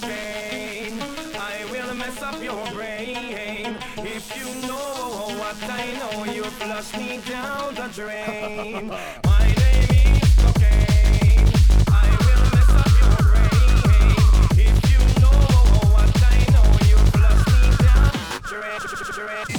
cocaine, I will mess up your brain. If you know what I know, you flush me down the drain. My name is cocaine, I will mess up your brain. If you know what I know, you flush me down the drain.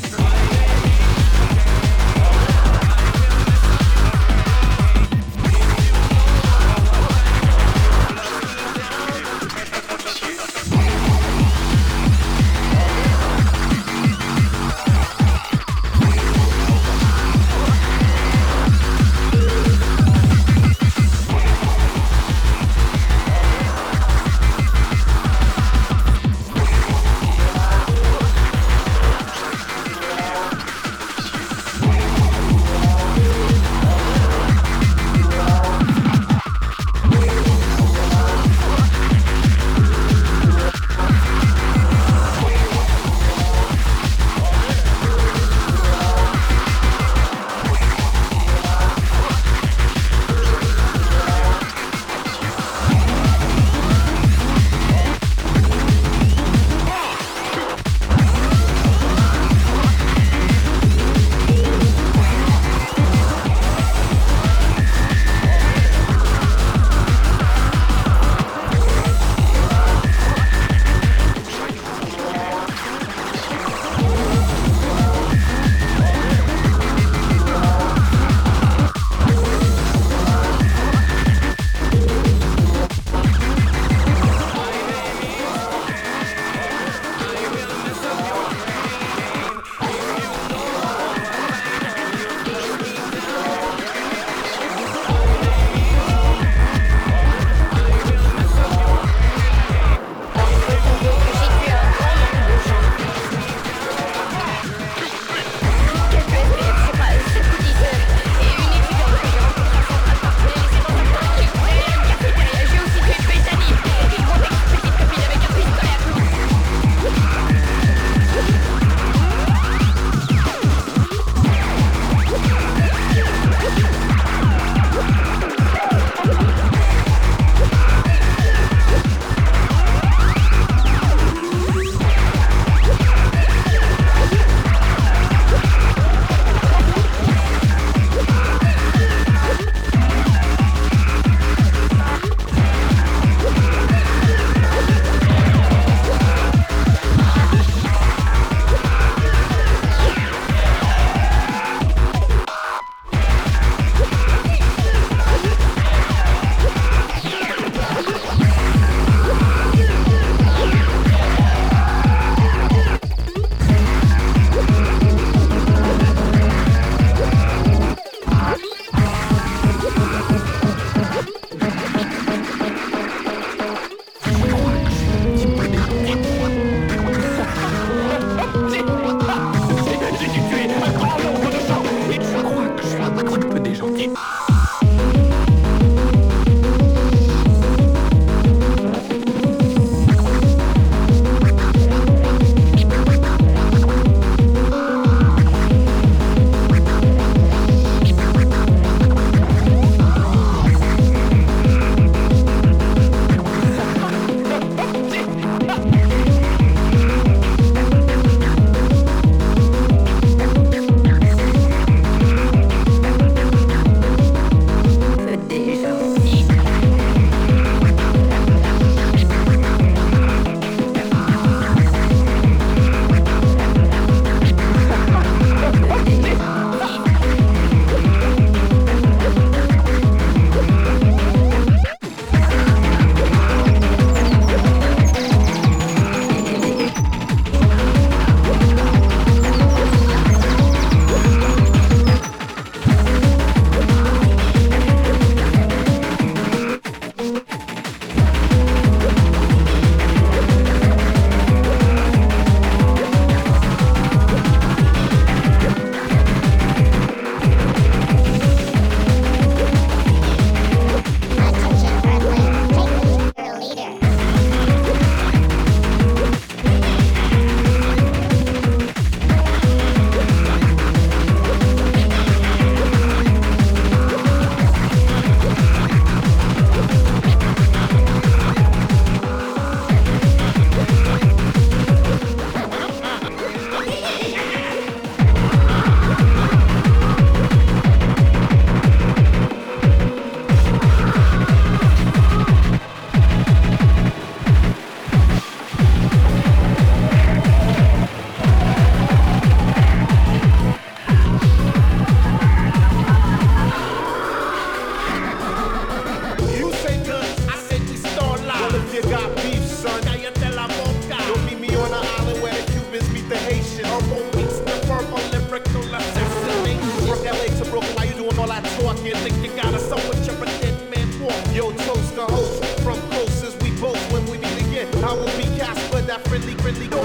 here. I will be Casper, that friendly, no.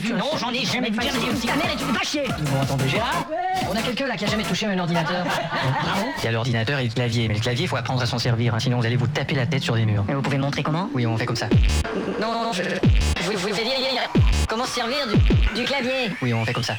du cul. Non, j'en ai jamais touché. Ta mère et tu fais pas chier. Bon, attendez, Gérard, on a quelqu'un là qui a jamais touché un ordinateur. Bravo. Il y a l'ordinateur et le clavier. Mais le clavier, faut apprendre à s'en servir. Sinon, vous allez vous taper la tête sur des murs. Et vous pouvez me montrer comment? Oui, on fait comme ça. Non, non, non, je vous fais dire comment se servir du clavier. Oui, on fait comme ça.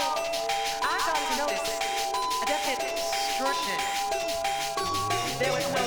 I got to notice a definite distortion. There was no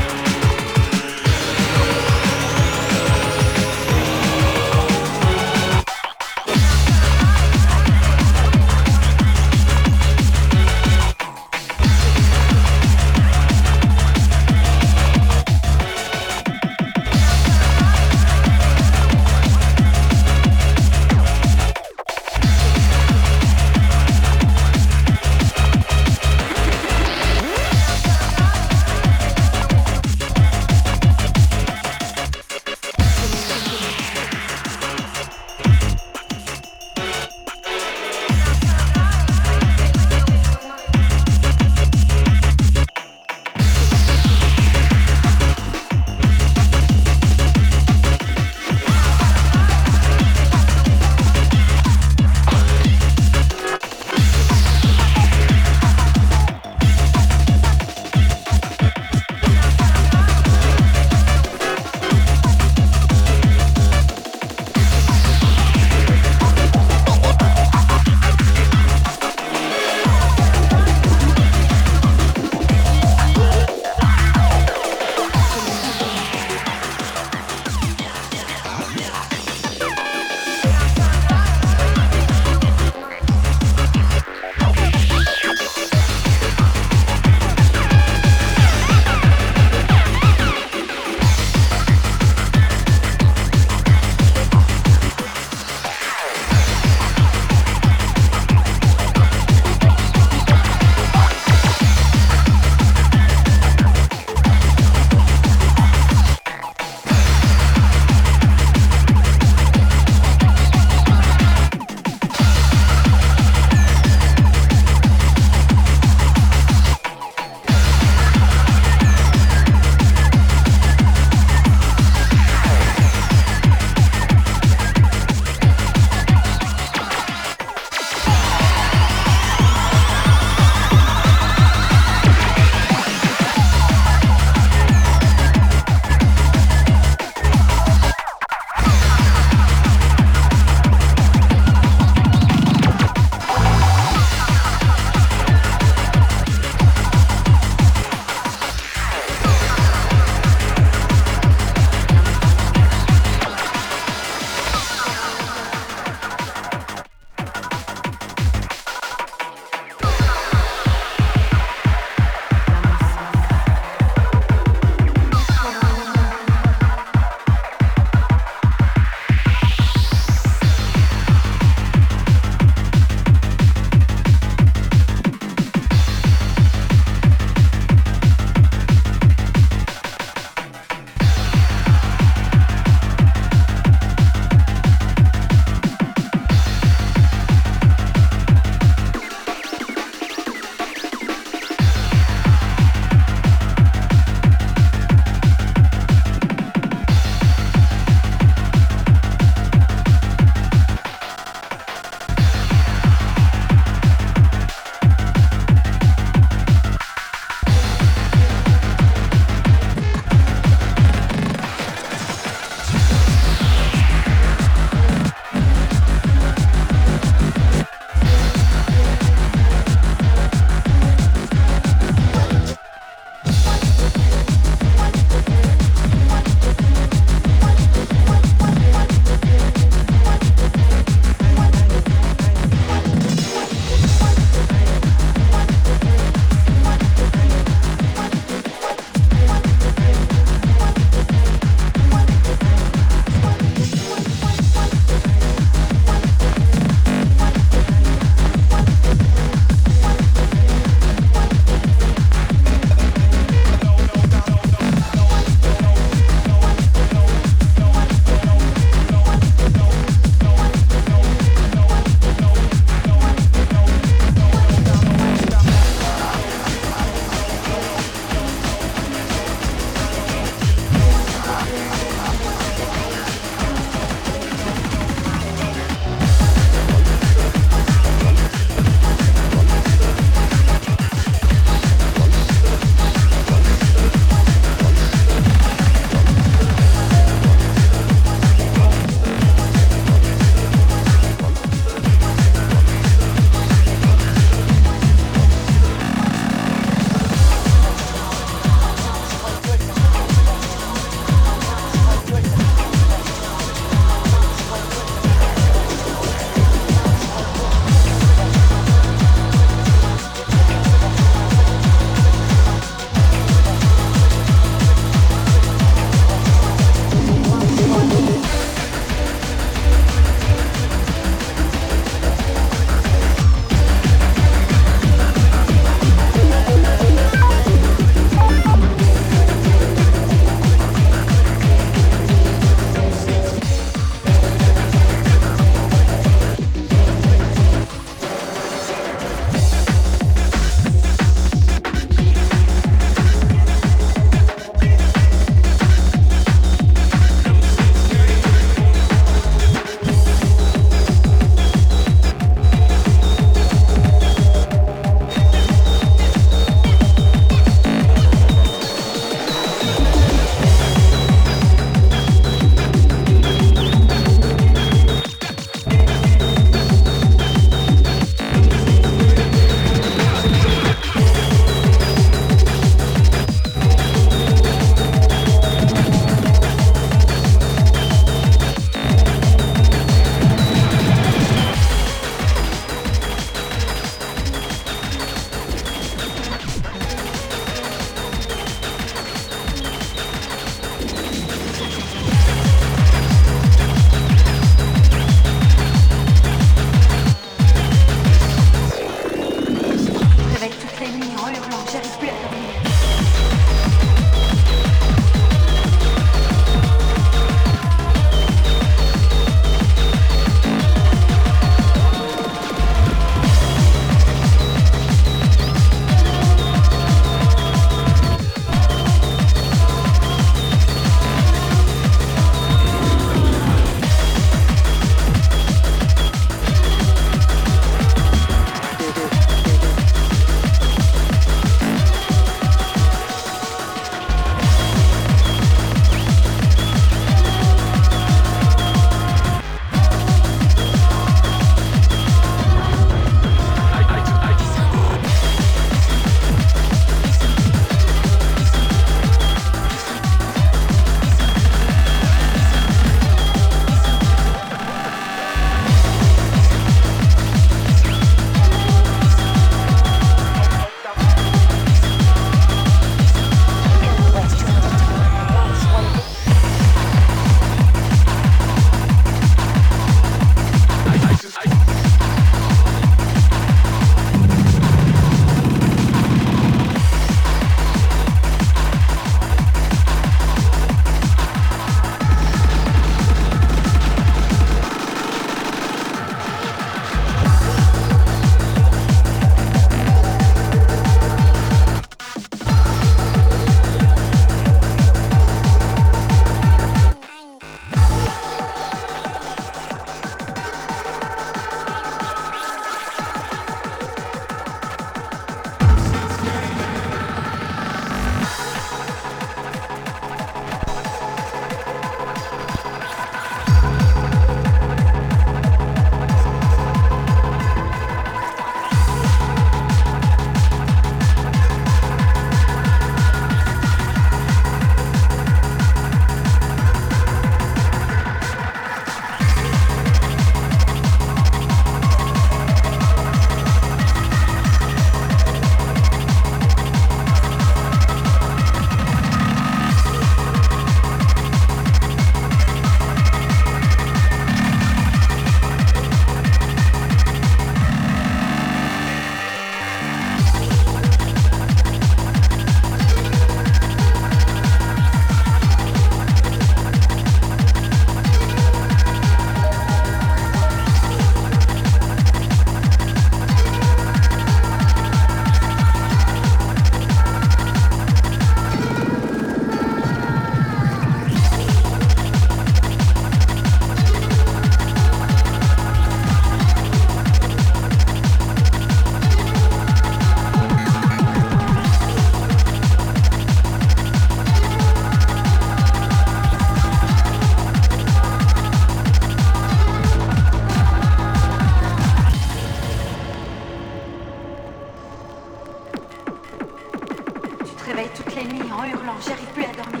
hurlant, j'arrive plus à dormir.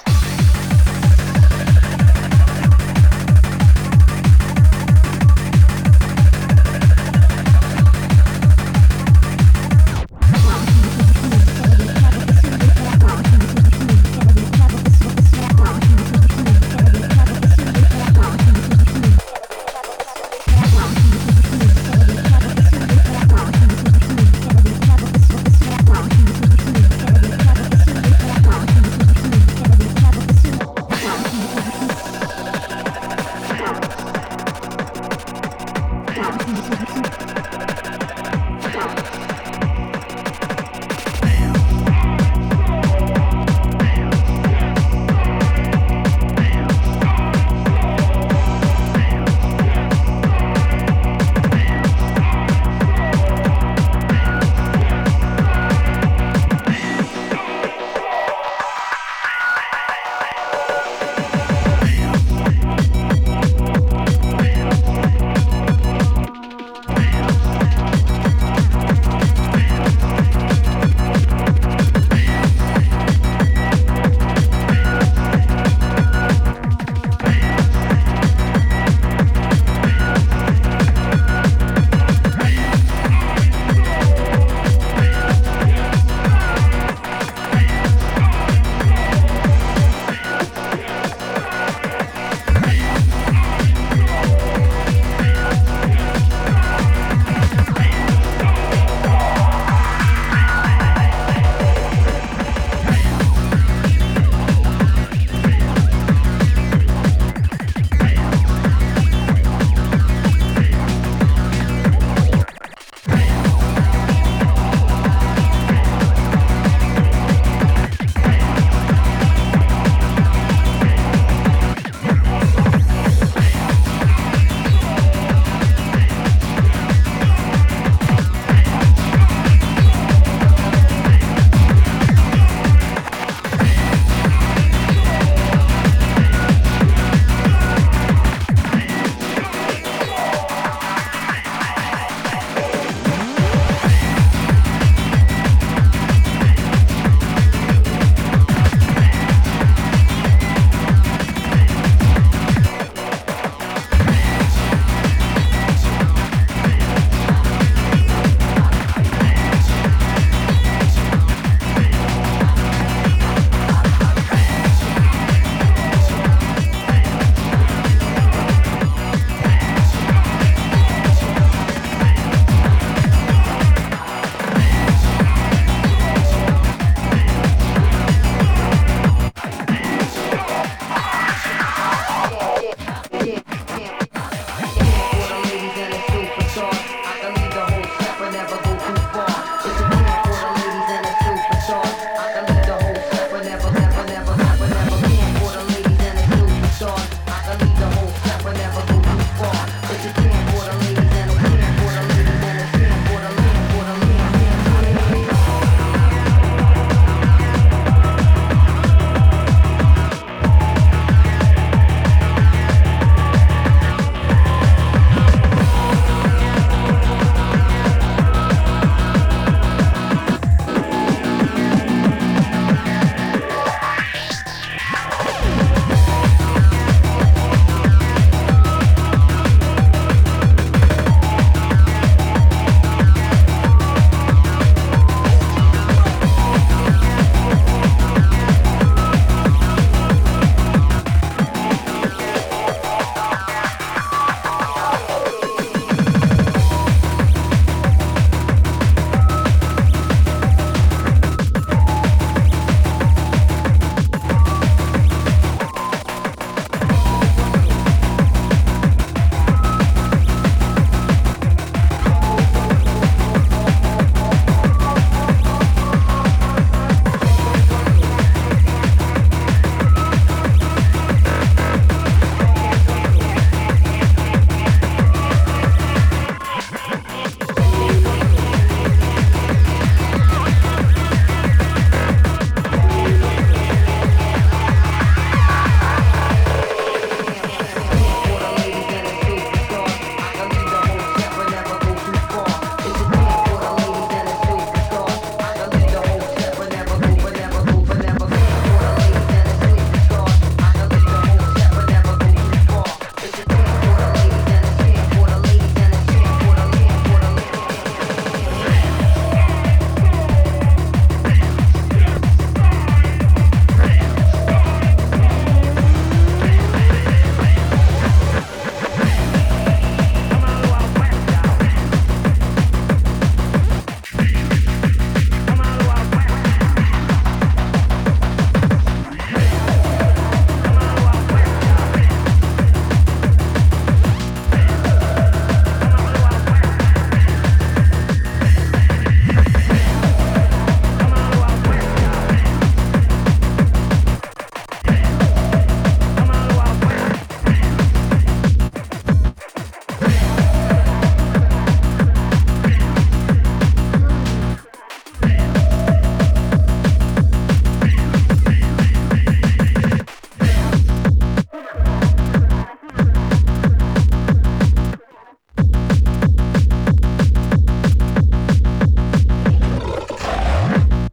side.